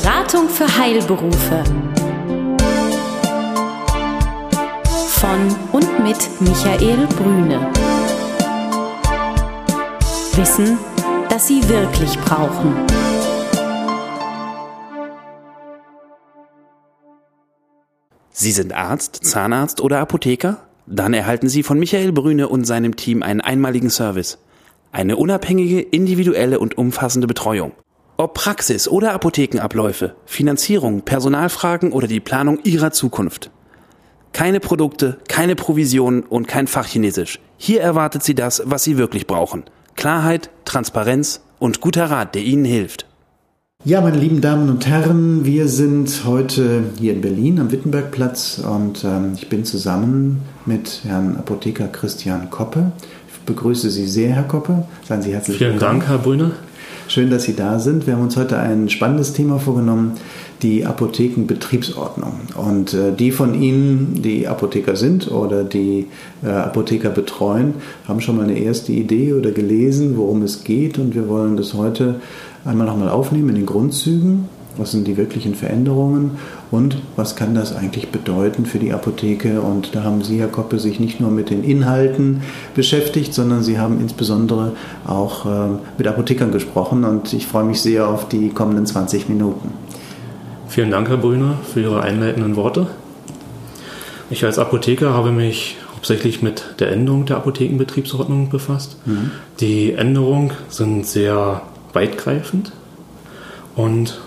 Beratung für Heilberufe von und mit Michael Brüne. Wissen, das Sie wirklich brauchen. Sie sind Arzt, Zahnarzt oder Apotheker? Dann erhalten Sie von Michael Brüne und seinem Team einen einmaligen Service. Eine unabhängige, individuelle und umfassende Betreuung. Ob Praxis oder Apothekenabläufe, Finanzierung, Personalfragen oder die Planung Ihrer Zukunft. Keine Produkte, keine Provisionen und kein Fachchinesisch. Hier erwartet Sie das, was Sie wirklich brauchen. Klarheit, Transparenz und guter Rat, der Ihnen hilft. Ja, meine lieben Damen und Herren, wir sind heute hier in Berlin am Wittenbergplatz und ich bin zusammen mit Herrn Apotheker Christian Koppe. Ich begrüße Sie sehr, Herr Koppe. Seien Sie herzlich willkommen. Vielen Dank, Herr Brüne. Schön, dass Sie da sind. Wir haben uns heute ein spannendes Thema vorgenommen, die Apothekenbetriebsordnung. Und die von Ihnen, die Apotheker sind oder die Apotheker betreuen, haben schon mal eine erste Idee oder gelesen, worum es geht. Und wir wollen das heute einmal nochmal aufnehmen in den Grundzügen. Was sind die wirklichen Veränderungen und was kann das eigentlich bedeuten für die Apotheke? Und da haben Sie, Herr Koppe, sich nicht nur mit den Inhalten beschäftigt, sondern Sie haben insbesondere auch mit Apothekern gesprochen. Und ich freue mich sehr auf die kommenden 20 Minuten. Vielen Dank, Herr Brüne, für Ihre einleitenden Worte. Ich als Apotheker habe mich hauptsächlich mit der Änderung der Apothekenbetriebsordnung befasst. Mhm. Die Änderungen sind sehr weitgreifend und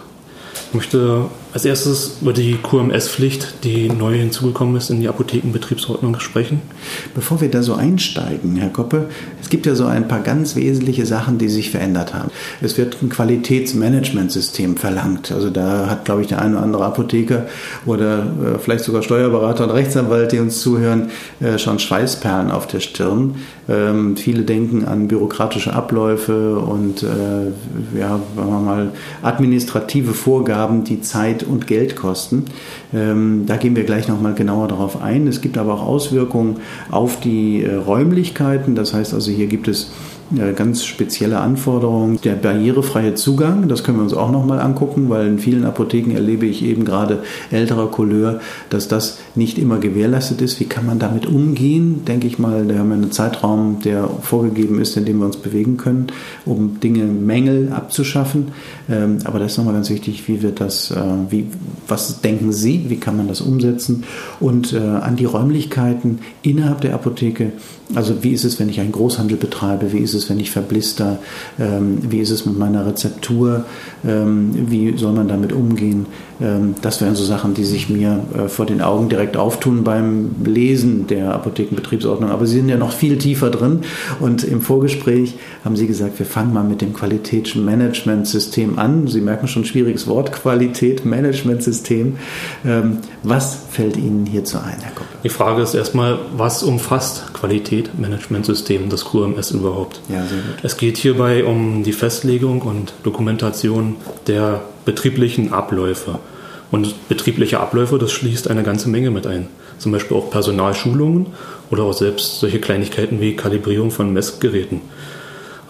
ich möchte als erstes über die QMS-Pflicht, die neu hinzugekommen ist, in die Apothekenbetriebsordnung sprechen. Bevor wir da so einsteigen, Herr Koppe, es gibt ja so ein paar ganz wesentliche Sachen, die sich verändert haben. Es wird ein Qualitätsmanagementsystem verlangt. Also da hat, glaube ich, der eine oder andere Apotheker oder vielleicht sogar Steuerberater und Rechtsanwalt, die uns zuhören, schon Schweißperlen auf der Stirn. Viele denken an bürokratische Abläufe und sagen wir mal, administrative Vorgaben, die Zeit und Geld kosten. Da gehen wir gleich nochmal genauer darauf ein. Es gibt aber auch Auswirkungen auf die Räumlichkeiten. Das heißt also, hier gibt es ganz spezielle Anforderungen. Der barrierefreie Zugang, das können wir uns auch nochmal angucken, weil in vielen Apotheken erlebe ich eben gerade älterer Couleur, dass das nicht immer gewährleistet ist. Wie kann man damit umgehen? Denke ich mal, da haben wir einen Zeitraum, der vorgegeben ist, in dem wir uns bewegen können, um Mängel abzuschaffen. Aber das ist nochmal ganz wichtig, was denken Sie, wie kann man das umsetzen? Und an die Räumlichkeiten innerhalb der Apotheke, also wie ist es, wenn ich einen Großhandel betreibe? Wie ist es, wenn ich verblister? Wie ist es mit meiner Rezeptur? Wie soll man damit umgehen? Das wären so Sachen, die sich mir vor den Augen direkt auftun beim Lesen der Apothekenbetriebsordnung. Aber Sie sind ja noch viel tiefer drin. Und im Vorgespräch haben Sie gesagt, wir fangen mal mit dem Qualitätsmanagementsystem an. Sie merken schon, schwieriges Wort, Qualitätsmanagementsystem. Was fällt Ihnen hierzu ein, Herr Koppe? Die Frage ist erstmal, was umfasst Qualitätsmanagementsystem, das QMS überhaupt? Ja, sehr gut. Es geht hierbei um die Festlegung und Dokumentation der betrieblichen Abläufe. Und betriebliche Abläufe, das schließt eine ganze Menge mit ein. Zum Beispiel auch Personalschulungen oder auch selbst solche Kleinigkeiten wie Kalibrierung von Messgeräten.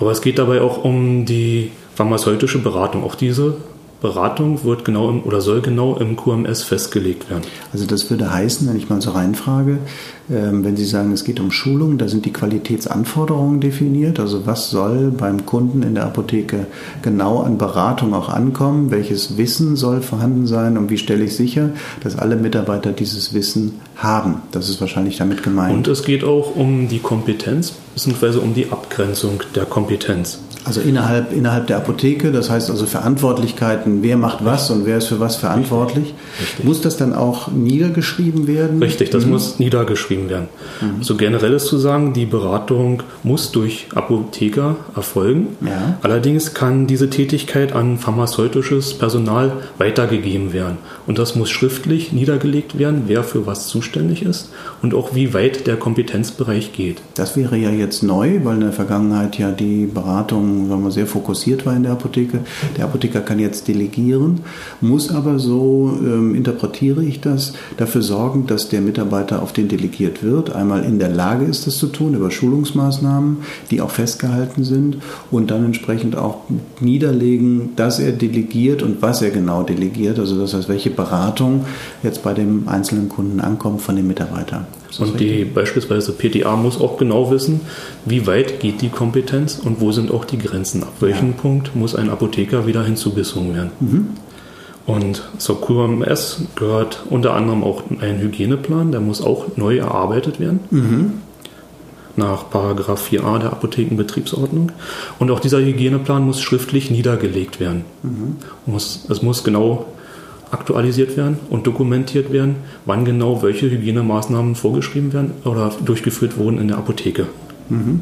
Aber es geht dabei auch um die pharmazeutische Beratung. Auch diese Beratung wird genau soll genau im QMS festgelegt werden. Also das würde heißen, wenn ich mal so reinfrage, wenn Sie sagen, es geht um Schulung, da sind die Qualitätsanforderungen definiert. Also was soll beim Kunden in der Apotheke genau an Beratung auch ankommen? Welches Wissen soll vorhanden sein? Und wie stelle ich sicher, dass alle Mitarbeiter dieses Wissen haben? Das ist wahrscheinlich damit gemeint. Und es geht auch um die Kompetenz bzw. um die Abgrenzung der Kompetenz. Also innerhalb der Apotheke, das heißt also Verantwortlichkeiten, wer macht was und wer ist für was verantwortlich. Richtig. Muss das dann auch niedergeschrieben werden? Richtig, das muss niedergeschrieben werden. Mhm. So generell ist zu sagen, die Beratung muss durch Apotheker erfolgen. Ja. Allerdings kann diese Tätigkeit an pharmazeutisches Personal weitergegeben werden. Und das muss schriftlich niedergelegt werden, wer für was zuständig ist und auch wie weit der Kompetenzbereich geht. Das wäre ja jetzt neu, weil in der Vergangenheit ja die Beratung sagen wir, sehr fokussiert war in der Apotheke. Der Apotheker kann jetzt delegieren, muss aber, so interpretiere ich das, dafür sorgen, dass der Mitarbeiter, auf den delegiert wird, einmal in der Lage ist, das zu tun, über Schulungsmaßnahmen, die auch festgehalten sind, und dann entsprechend auch niederlegen, dass er delegiert und was er genau delegiert. Also das heißt, welche Beratung jetzt bei dem einzelnen Kunden ankommt von dem Mitarbeiter. Und die beispielsweise PTA muss auch genau wissen, wie weit geht die Kompetenz und wo sind auch die Grenzen. Ab welchem Punkt muss ein Apotheker wieder hinzugezogen werden. Mhm. Und zur QMS gehört unter anderem auch ein Hygieneplan, der muss auch neu erarbeitet werden. Mhm. Nach Paragraph 4a der Apothekenbetriebsordnung. Und auch dieser Hygieneplan muss schriftlich niedergelegt werden. Mhm. Es muss genau aktualisiert werden und dokumentiert werden, wann genau welche Hygienemaßnahmen vorgeschrieben werden oder durchgeführt wurden in der Apotheke. Mhm.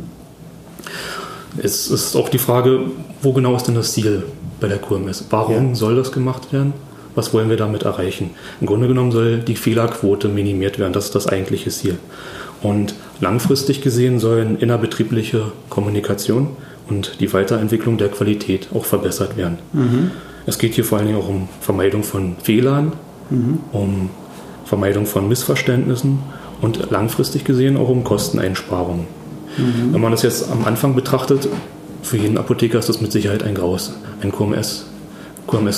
Es ist auch die Frage, wo genau ist denn das Ziel bei der QMS? Warum soll das gemacht werden? Was wollen wir damit erreichen? Im Grunde genommen soll die Fehlerquote minimiert werden. Das ist das eigentliche Ziel. Und langfristig gesehen sollen innerbetriebliche Kommunikation und die Weiterentwicklung der Qualität auch verbessert werden. Mhm. Es geht hier vor allen Dingen auch um Vermeidung von Fehlern, mhm, um Vermeidung von Missverständnissen und langfristig gesehen auch um Kosteneinsparungen. Mhm. Wenn man das jetzt am Anfang betrachtet, für jeden Apotheker ist das mit Sicherheit ein Graus, ein QMS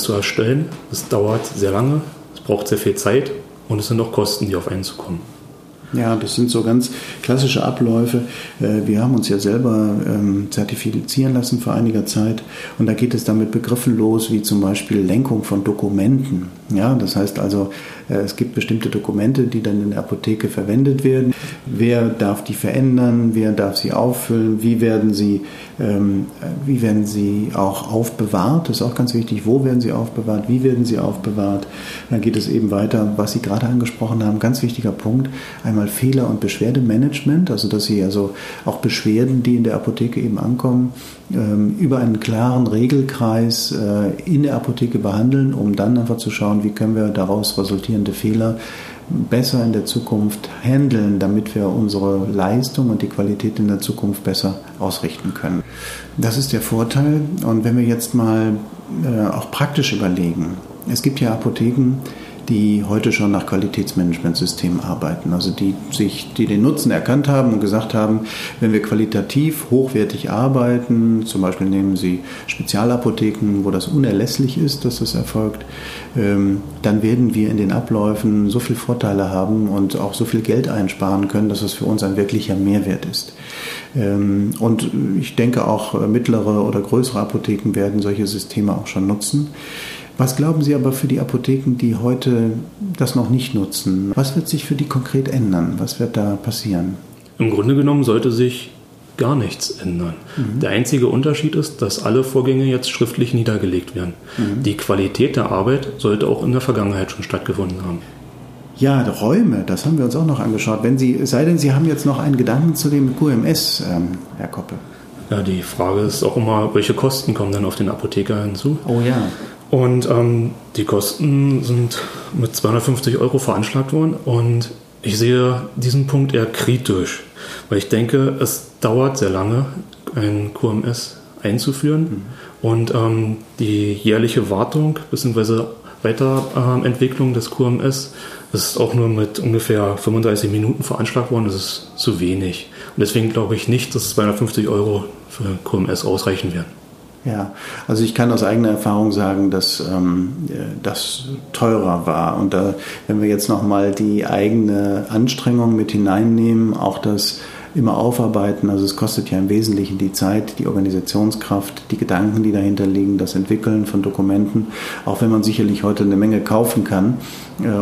zu erstellen. Das dauert sehr lange, es braucht sehr viel Zeit und es sind auch Kosten, die auf einen zukommen. Ja, das sind so ganz klassische Abläufe. Wir haben uns ja selber zertifizieren lassen vor einiger Zeit, und da geht es dann mit Begriffen los, wie zum Beispiel Lenkung von Dokumenten. Ja, das heißt also, es gibt bestimmte Dokumente, die dann in der Apotheke verwendet werden. Wer darf die verändern? Wer darf sie auffüllen? Wie werden sie auch aufbewahrt? Das ist auch ganz wichtig. Wo werden sie aufbewahrt? Wie werden sie aufbewahrt? Dann geht es eben weiter, was Sie gerade angesprochen haben. Ganz wichtiger Punkt. Einmal Fehler- und Beschwerdemanagement, also dass Sie also auch Beschwerden, die in der Apotheke eben ankommen, über einen klaren Regelkreis in der Apotheke behandeln, um dann einfach zu schauen, wie können wir daraus resultierende Fehler besser in der Zukunft handeln, damit wir unsere Leistung und die Qualität in der Zukunft besser ausrichten können. Das ist der Vorteil. Und wenn wir jetzt mal auch praktisch überlegen, es gibt ja Apotheken, die heute schon nach Qualitätsmanagementsystemen arbeiten, also die den Nutzen erkannt haben und gesagt haben, wenn wir qualitativ hochwertig arbeiten, zum Beispiel nehmen Sie Spezialapotheken, wo das unerlässlich ist, dass das erfolgt, dann werden wir in den Abläufen so viele Vorteile haben und auch so viel Geld einsparen können, dass es für uns ein wirklicher Mehrwert ist. Und ich denke, auch mittlere oder größere Apotheken werden solche Systeme auch schon nutzen. Was glauben Sie aber für die Apotheken, die heute das noch nicht nutzen? Was wird sich für die konkret ändern? Was wird da passieren? Im Grunde genommen sollte sich gar nichts ändern. Mhm. Der einzige Unterschied ist, dass alle Vorgänge jetzt schriftlich niedergelegt werden. Mhm. Die Qualität der Arbeit sollte auch in der Vergangenheit schon stattgefunden haben. Ja, Räume, das haben wir uns auch noch angeschaut. Sie haben jetzt noch einen Gedanken zu dem QMS, Herr Koppe. Ja, die Frage ist auch immer, welche Kosten kommen denn auf den Apotheker hinzu? Oh ja. Und die Kosten sind mit 250 € veranschlagt worden, und ich sehe diesen Punkt eher kritisch, weil ich denke, es dauert sehr lange, ein QMS einzuführen, mhm, und die jährliche Wartung bzw. Weiterentwicklung des QMS ist auch nur mit ungefähr 35 Minuten veranschlagt worden, das ist zu wenig. Und deswegen glaube ich nicht, dass 250 € für QMS ausreichen werden. Ja, also ich kann aus eigener Erfahrung sagen, dass das teurer war. Und da, wenn wir jetzt nochmal die eigene Anstrengung mit hineinnehmen, auch das immer aufarbeiten, also es kostet ja im Wesentlichen die Zeit, die Organisationskraft, die Gedanken, die dahinter liegen, das Entwickeln von Dokumenten, auch wenn man sicherlich heute eine Menge kaufen kann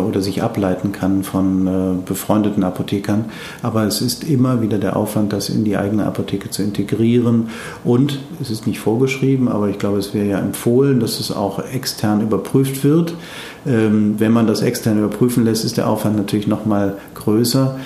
oder sich ableiten kann von befreundeten Apothekern, aber es ist immer wieder der Aufwand, das in die eigene Apotheke zu integrieren, und es ist nicht vorgeschrieben, aber ich glaube, es wäre ja empfohlen, dass es auch extern überprüft wird. Wenn man das extern überprüfen lässt, ist der Aufwand natürlich nochmal größer,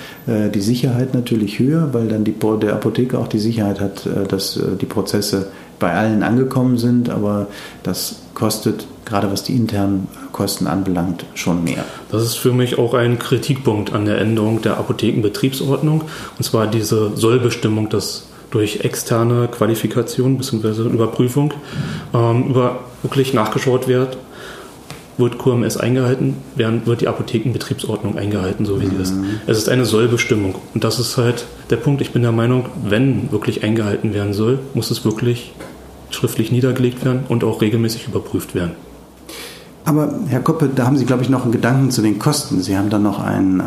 die Sicherheit natürlich höher, weil dann der Apotheker auch die Sicherheit hat, dass die Prozesse bei allen angekommen sind, aber das kostet, gerade was die internen Kosten anbelangt, schon mehr. Das ist für mich auch ein Kritikpunkt an der Änderung der Apothekenbetriebsordnung, und zwar diese Sollbestimmung des durch externe Qualifikation bzw. Überprüfung wirklich nachgeschaut wird QMS eingehalten, wird die Apothekenbetriebsordnung eingehalten, so wie sie ist. Es ist eine Sollbestimmung. Und das ist halt der Punkt. Ich bin der Meinung, wenn wirklich eingehalten werden soll, muss es wirklich schriftlich niedergelegt werden und auch regelmäßig überprüft werden. Aber Herr Koppe, da haben Sie, glaube ich, noch einen Gedanken zu den Kosten. Sie haben da noch ein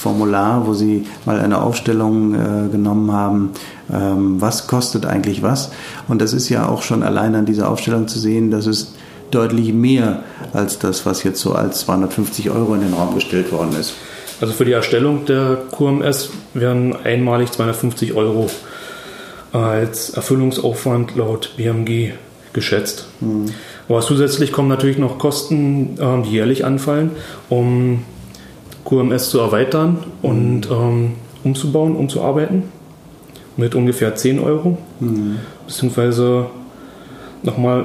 Formular, wo Sie mal eine Aufstellung genommen haben, was kostet eigentlich was. Und das ist ja auch schon allein an dieser Aufstellung zu sehen, dass es deutlich mehr als das, was jetzt so als 250 € in den Raum gestellt worden ist. Also für die Erstellung der QMS werden einmalig 250 € als Erfüllungsaufwand laut BMG geschätzt. Aber zusätzlich kommen natürlich noch Kosten, die jährlich anfallen, um QMS zu erweitern und umzubauen, umzuarbeiten mit ungefähr 10 €, beziehungsweise nochmal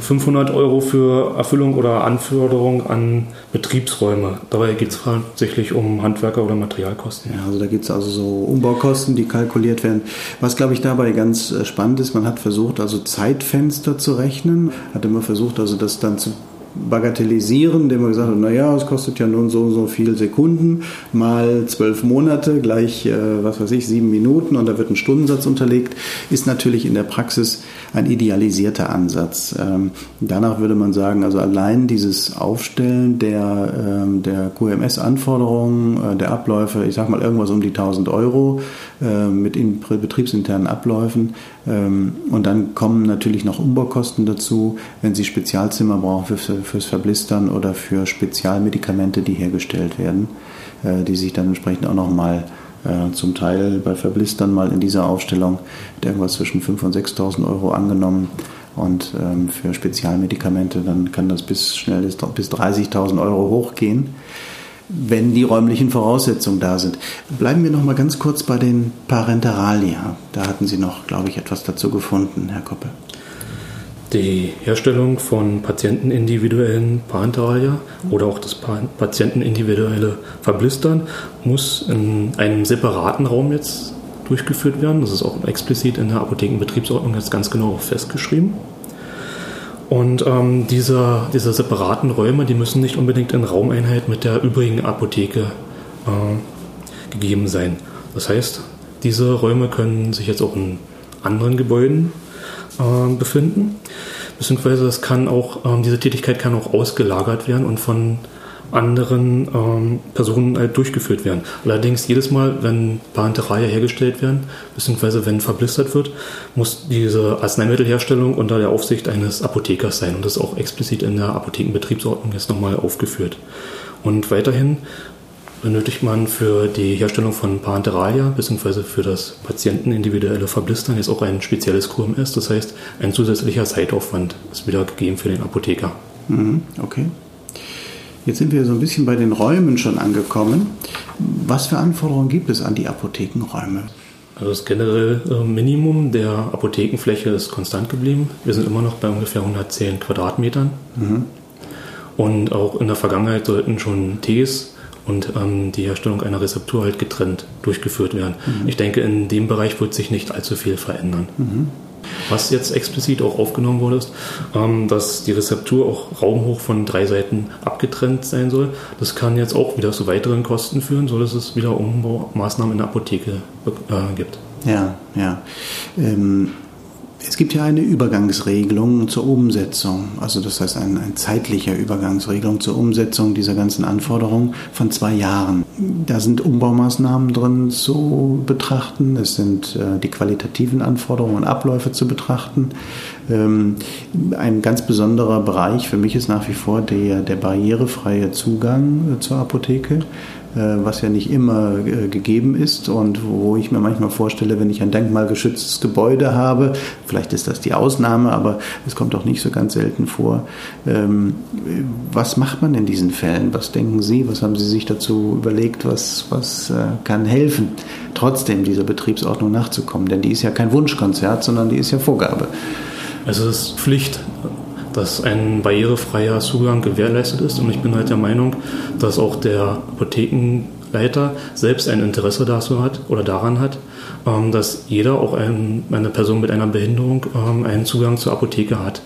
500 € für Erfüllung oder Anforderung an Betriebsräume. Dabei geht es hauptsächlich um Handwerker- oder Materialkosten. Ja, also da gibt es also so Umbaukosten, die kalkuliert werden. Was, glaube ich, dabei ganz spannend ist, man hat versucht, also Zeitfenster zu rechnen, hat immer versucht, also das dann zu bagatellisieren, indem man gesagt hat, naja, es kostet ja nun so viel Sekunden mal 12 Monate gleich, 7 Minuten, und da wird ein Stundensatz unterlegt, ist natürlich in der Praxis ein idealisierter Ansatz. Danach würde man sagen, also allein dieses Aufstellen der QMS-Anforderungen, der Abläufe, ich sag mal irgendwas um die 1.000 € mit betriebsinternen Abläufen, und dann kommen natürlich noch Umbaukosten dazu, wenn Sie Spezialzimmer brauchen fürs Verblistern oder für Spezialmedikamente, die hergestellt werden, die sich dann entsprechend auch nochmal zum Teil bei Verblistern mal in dieser Aufstellung mit irgendwas zwischen 5.000 und 6.000 € angenommen, und für Spezialmedikamente dann kann das bis 30.000 € hochgehen, wenn die räumlichen Voraussetzungen da sind. Bleiben wir nochmal ganz kurz bei den Parenteralia. Da hatten Sie noch, glaube ich, etwas dazu gefunden, Herr Koppe. Die Herstellung von patientenindividuellen Parenteralia oder auch das patientenindividuelle Verblistern muss in einem separaten Raum jetzt durchgeführt werden. Das ist auch explizit in der Apothekenbetriebsordnung jetzt ganz genau festgeschrieben. Und diese separaten Räume, die müssen nicht unbedingt in Raumeinheit mit der übrigen Apotheke gegeben sein. Das heißt, diese Räume können sich jetzt auch in anderen Gebäuden befinden, beziehungsweise diese Tätigkeit kann auch ausgelagert werden und von anderen Personen halt durchgeführt werden. Allerdings jedes Mal, wenn Parenteralia hergestellt werden, beziehungsweise wenn verblistert wird, muss diese Arzneimittelherstellung unter der Aufsicht eines Apothekers sein, und das ist auch explizit in der Apothekenbetriebsordnung jetzt nochmal aufgeführt. Und weiterhin benötigt man für die Herstellung von Parenteralia bzw. für das patientenindividuelle Verblistern jetzt auch ein spezielles QMS. Das heißt, ein zusätzlicher Zeitaufwand ist wieder gegeben für den Apotheker. Okay. Jetzt sind wir so ein bisschen bei den Räumen schon angekommen. Was für Anforderungen gibt es an die Apothekenräume? Also das generelle Minimum der Apothekenfläche ist konstant geblieben. Wir sind immer noch bei ungefähr 110 Quadratmetern. Und auch in der Vergangenheit sollten schon Tees und die Herstellung einer Rezeptur halt getrennt durchgeführt werden. Ich denke, in dem Bereich wird sich nicht allzu viel verändern. Was jetzt explizit auch aufgenommen wurde, ist, dass die Rezeptur auch raumhoch von 3 Seiten abgetrennt sein soll. Das kann jetzt auch wieder zu weiteren Kosten führen, sodass es wieder Umbaumaßnahmen in der Apotheke gibt. Ja. Es gibt ja eine Übergangsregelung zur Umsetzung, also das heißt eine zeitliche Übergangsregelung zur Umsetzung dieser ganzen Anforderungen von 2 Jahren. Da sind Umbaumaßnahmen drin zu betrachten, es sind die qualitativen Anforderungen und Abläufe zu betrachten. Ein ganz besonderer Bereich für mich ist nach wie vor der barrierefreie Zugang zur Apotheke, was ja nicht immer gegeben ist, und wo ich mir manchmal vorstelle, wenn ich ein denkmalgeschütztes Gebäude habe, vielleicht ist das die Ausnahme, aber es kommt auch nicht so ganz selten vor. Was macht man in diesen Fällen? Was denken Sie? Was haben Sie sich dazu überlegt? Was kann helfen, trotzdem dieser Betriebsordnung nachzukommen? Denn die ist ja kein Wunschkonzert, sondern die ist ja Vorgabe. Also es ist Pflicht, dass ein barrierefreier Zugang gewährleistet ist, und ich bin halt der Meinung, dass auch der Apothekenleiter selbst ein Interesse daran hat, dass jeder, auch eine Person mit einer Behinderung, einen Zugang zur Apotheke hat.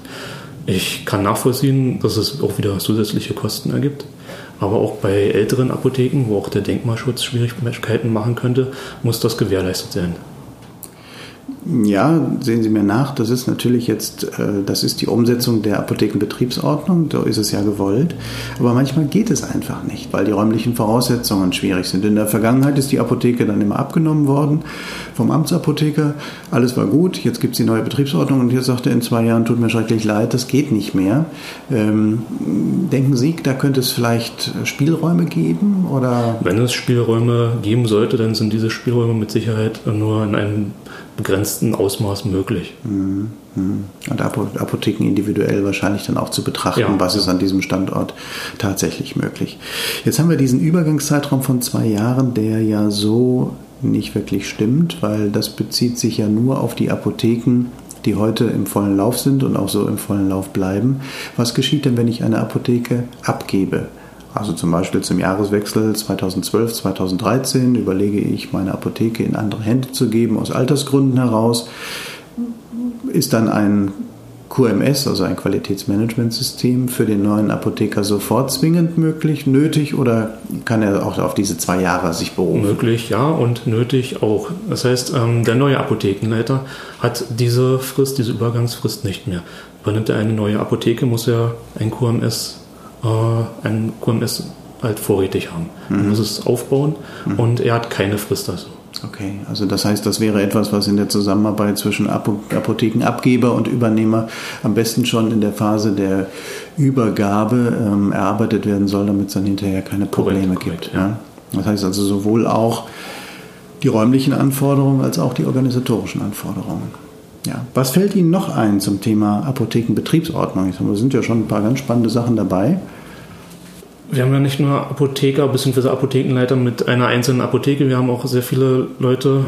Ich kann nachvollziehen, dass es auch wieder zusätzliche Kosten ergibt. Aber auch bei älteren Apotheken, wo auch der Denkmalschutz Schwierigkeiten machen könnte, muss das gewährleistet sein. Ja, sehen Sie mir nach, das ist natürlich jetzt, das ist die Umsetzung der Apothekenbetriebsordnung, da ist es ja gewollt, aber manchmal geht es einfach nicht, weil die räumlichen Voraussetzungen schwierig sind. In der Vergangenheit ist die Apotheke dann immer abgenommen worden vom Amtsapotheker, alles war gut, jetzt gibt es die neue Betriebsordnung und jetzt sagt er in 2 Jahren, tut mir schrecklich leid, das geht nicht mehr. Denken Sie, da könnte es vielleicht Spielräume geben? Oder? Wenn es Spielräume geben sollte, dann sind diese Spielräume mit Sicherheit nur in einem begrenzten Ausmaß möglich. Und Apotheken individuell wahrscheinlich dann auch zu betrachten, ja, was ist an diesem Standort tatsächlich möglich. Jetzt haben wir diesen Übergangszeitraum von 2 Jahren, der ja so nicht wirklich stimmt, weil das bezieht sich ja nur auf die Apotheken, die heute im vollen Lauf sind und auch so im vollen Lauf bleiben. Was geschieht denn, wenn ich eine Apotheke abgebe? Also zum Beispiel zum Jahreswechsel 2012, 2013 überlege ich, meine Apotheke in andere Hände zu geben, aus Altersgründen heraus. Ist dann ein QMS, also ein Qualitätsmanagementsystem, für den neuen Apotheker sofort zwingend möglich, nötig, oder kann er auch auf diese 2 Jahre sich berufen? Möglich, ja, und nötig auch. Das heißt, der neue Apothekenleiter hat diese Übergangsfrist nicht mehr. Übernimmt er eine neue Apotheke, muss er ein QMS halt vorrätig haben. Man muss es aufbauen und er hat keine Frist dazu. Okay, also das heißt, das wäre etwas, was in der Zusammenarbeit zwischen Apothekenabgeber und Übernehmer am besten schon in der Phase der Übergabe erarbeitet werden soll, damit es dann hinterher keine Probleme gibt. Ja? Das heißt also sowohl auch die räumlichen Anforderungen als auch die organisatorischen Anforderungen. Ja. Was fällt Ihnen noch ein zum Thema Apothekenbetriebsordnung? Da sind ja schon ein paar ganz spannende Sachen dabei. Wir haben ja nicht nur Apotheker bzw. Apothekenleiter mit einer einzelnen Apotheke, wir haben auch sehr viele Leute,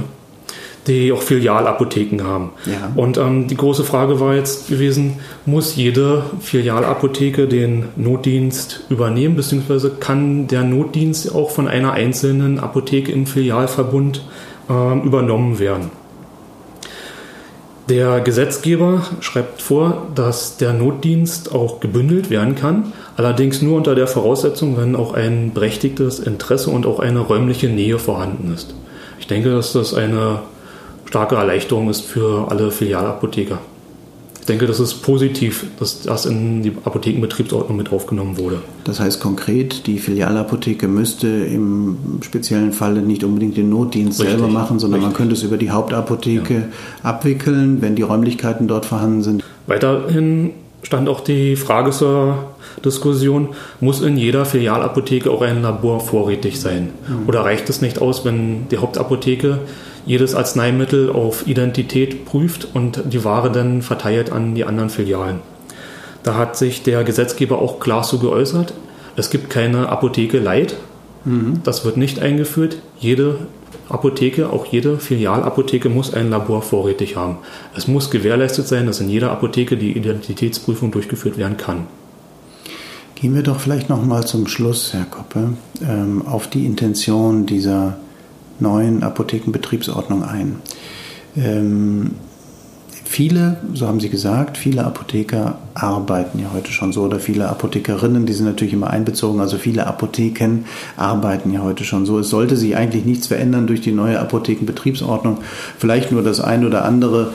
die auch Filialapotheken haben. Ja. Und die große Frage war jetzt gewesen, muss jede Filialapotheke den Notdienst übernehmen, bzw. kann der Notdienst auch von einer einzelnen Apotheke im Filialverbund übernommen werden? Der Gesetzgeber schreibt vor, dass der Notdienst auch gebündelt werden kann, allerdings nur unter der Voraussetzung, wenn auch ein berechtigtes Interesse und auch eine räumliche Nähe vorhanden ist. Ich denke, dass das eine starke Erleichterung ist für alle Filialapotheker. Ich denke, das ist positiv, dass das in die Apothekenbetriebsordnung mit aufgenommen wurde. Das heißt konkret, die Filialapotheke müsste im speziellen Falle nicht unbedingt den Notdienst selber machen, sondern man könnte es über die Hauptapotheke abwickeln, wenn die Räumlichkeiten dort vorhanden sind. Weiterhin stand auch die Frage zur Diskussion, muss in jeder Filialapotheke auch ein Labor vorrätig sein? Oder reicht es nicht aus, wenn die Hauptapotheke jedes Arzneimittel auf Identität prüft und die Ware dann verteilt an die anderen Filialen? Da hat sich der Gesetzgeber auch klar so geäußert. Es gibt keine Apotheke Light. Das wird nicht eingeführt. Jede Apotheke, auch jede Filialapotheke, muss ein Labor vorrätig haben. Es muss gewährleistet sein, dass in jeder Apotheke die Identitätsprüfung durchgeführt werden kann. Gehen wir doch vielleicht nochmal zum Schluss, Herr Koppe, auf die Intention dieser neuen Apothekenbetriebsordnung ein. Viele, so haben Sie gesagt, viele Apotheker arbeiten ja heute schon so, oder viele Apothekerinnen, die sind natürlich immer einbezogen, also viele Apotheken arbeiten ja heute schon so. Es sollte sich eigentlich nichts verändern durch die neue Apothekenbetriebsordnung, vielleicht nur das ein oder andere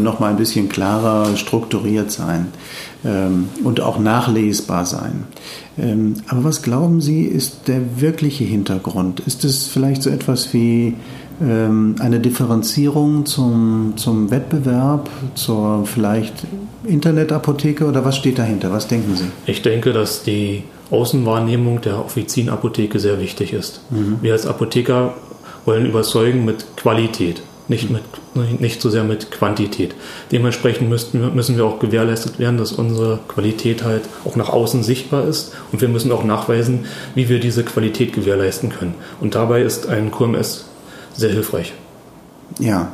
nochmal ein bisschen klarer strukturiert sein und auch nachlesbar sein. Aber was glauben Sie, ist der wirkliche Hintergrund? Ist es vielleicht so etwas wie eine Differenzierung zum Wettbewerb, zur vielleicht Internetapotheke, oder was steht dahinter? Was denken Sie? Ich denke, dass die Außenwahrnehmung der Offizinapotheke sehr wichtig ist. Wir als Apotheker wollen überzeugen mit Qualität, nicht so sehr mit Quantität. Dementsprechend müssen wir auch gewährleistet werden, dass unsere Qualität halt auch nach außen sichtbar ist, und wir müssen auch nachweisen, wie wir diese Qualität gewährleisten können. Und dabei ist ein QMS sehr hilfreich. Ja,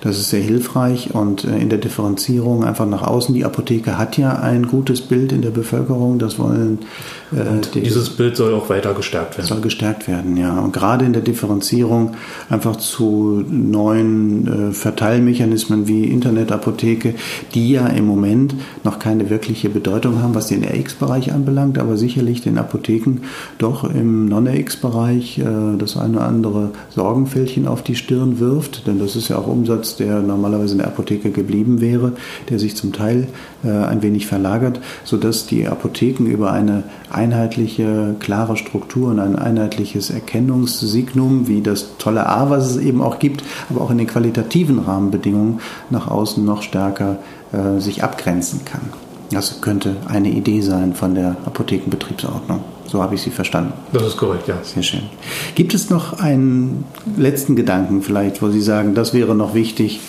Das ist sehr hilfreich und in der Differenzierung einfach nach außen. Die Apotheke hat ja ein gutes Bild in der Bevölkerung. Das wollen dieses Bild soll auch weiter gestärkt werden. Soll gestärkt werden, ja. Und gerade in der Differenzierung einfach zu neuen Verteilmechanismen wie Internetapotheke, die ja im Moment noch keine wirkliche Bedeutung haben, was den RX-Bereich anbelangt, aber sicherlich den Apotheken doch im Non-RX-Bereich das eine oder andere Sorgenfältchen auf die Stirn wirft, denn das ist ja auch Umsatz, der normalerweise in der Apotheke geblieben wäre, der sich zum Teil ein wenig verlagert, sodass die Apotheken über eine einheitliche, klare Struktur und ein einheitliches Erkennungssignum, wie das tolle A, was es eben auch gibt, aber auch in den qualitativen Rahmenbedingungen nach außen noch stärker sich abgrenzen kann. Das könnte eine Idee sein von der Apothekenbetriebsordnung. So habe ich Sie verstanden. Das ist korrekt, ja. Sehr schön. Gibt es noch einen letzten Gedanken vielleicht, wo Sie sagen, das wäre noch wichtig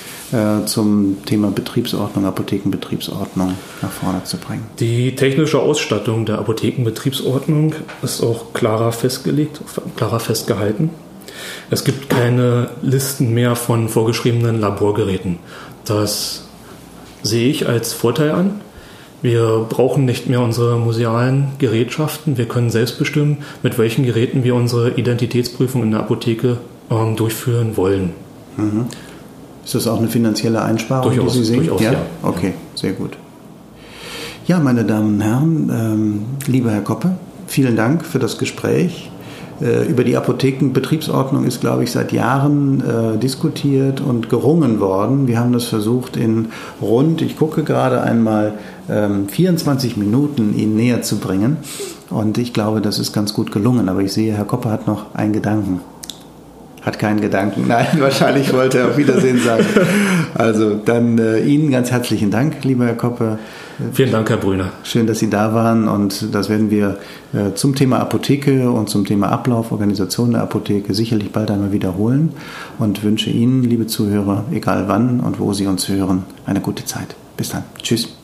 zum Thema Betriebsordnung, Apothekenbetriebsordnung nach vorne zu bringen? Die technische Ausstattung der Apothekenbetriebsordnung ist auch klarer festgelegt, klarer festgehalten. Es gibt keine Listen mehr von vorgeschriebenen Laborgeräten. Das sehe ich als Vorteil an. Wir brauchen nicht mehr unsere musealen Gerätschaften. Wir können selbst bestimmen, mit welchen Geräten wir unsere Identitätsprüfung in der Apotheke durchführen wollen. Mhm. Ist das auch eine finanzielle Einsparung, durchaus, die Sie sehen? Durchaus, ja. Okay, sehr gut. Ja, meine Damen und Herren, lieber Herr Koppe, vielen Dank für das Gespräch. Über die Apothekenbetriebsordnung ist, glaube ich, seit Jahren diskutiert und gerungen worden. Wir haben das versucht in rund, ich gucke gerade einmal, 24 Minuten Ihnen näher zu bringen. Und ich glaube, das ist ganz gut gelungen. Aber ich sehe, Herr Koppe hat noch einen Gedanken. Hat keinen Gedanken. Nein, wahrscheinlich wollte er auf Wiedersehen sagen. Also dann Ihnen ganz herzlichen Dank, lieber Herr Koppe. Vielen Dank, Herr Brüne. Schön, dass Sie da waren. Und das werden wir zum Thema Apotheke und zum Thema Ablauf, Organisation der Apotheke sicherlich bald einmal wiederholen. Und wünsche Ihnen, liebe Zuhörer, egal wann und wo Sie uns hören, eine gute Zeit. Bis dann. Tschüss.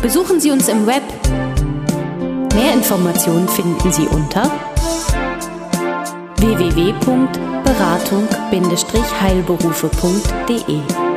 Besuchen Sie uns im Web. Mehr Informationen finden Sie unter www.beratung-heilberufe.de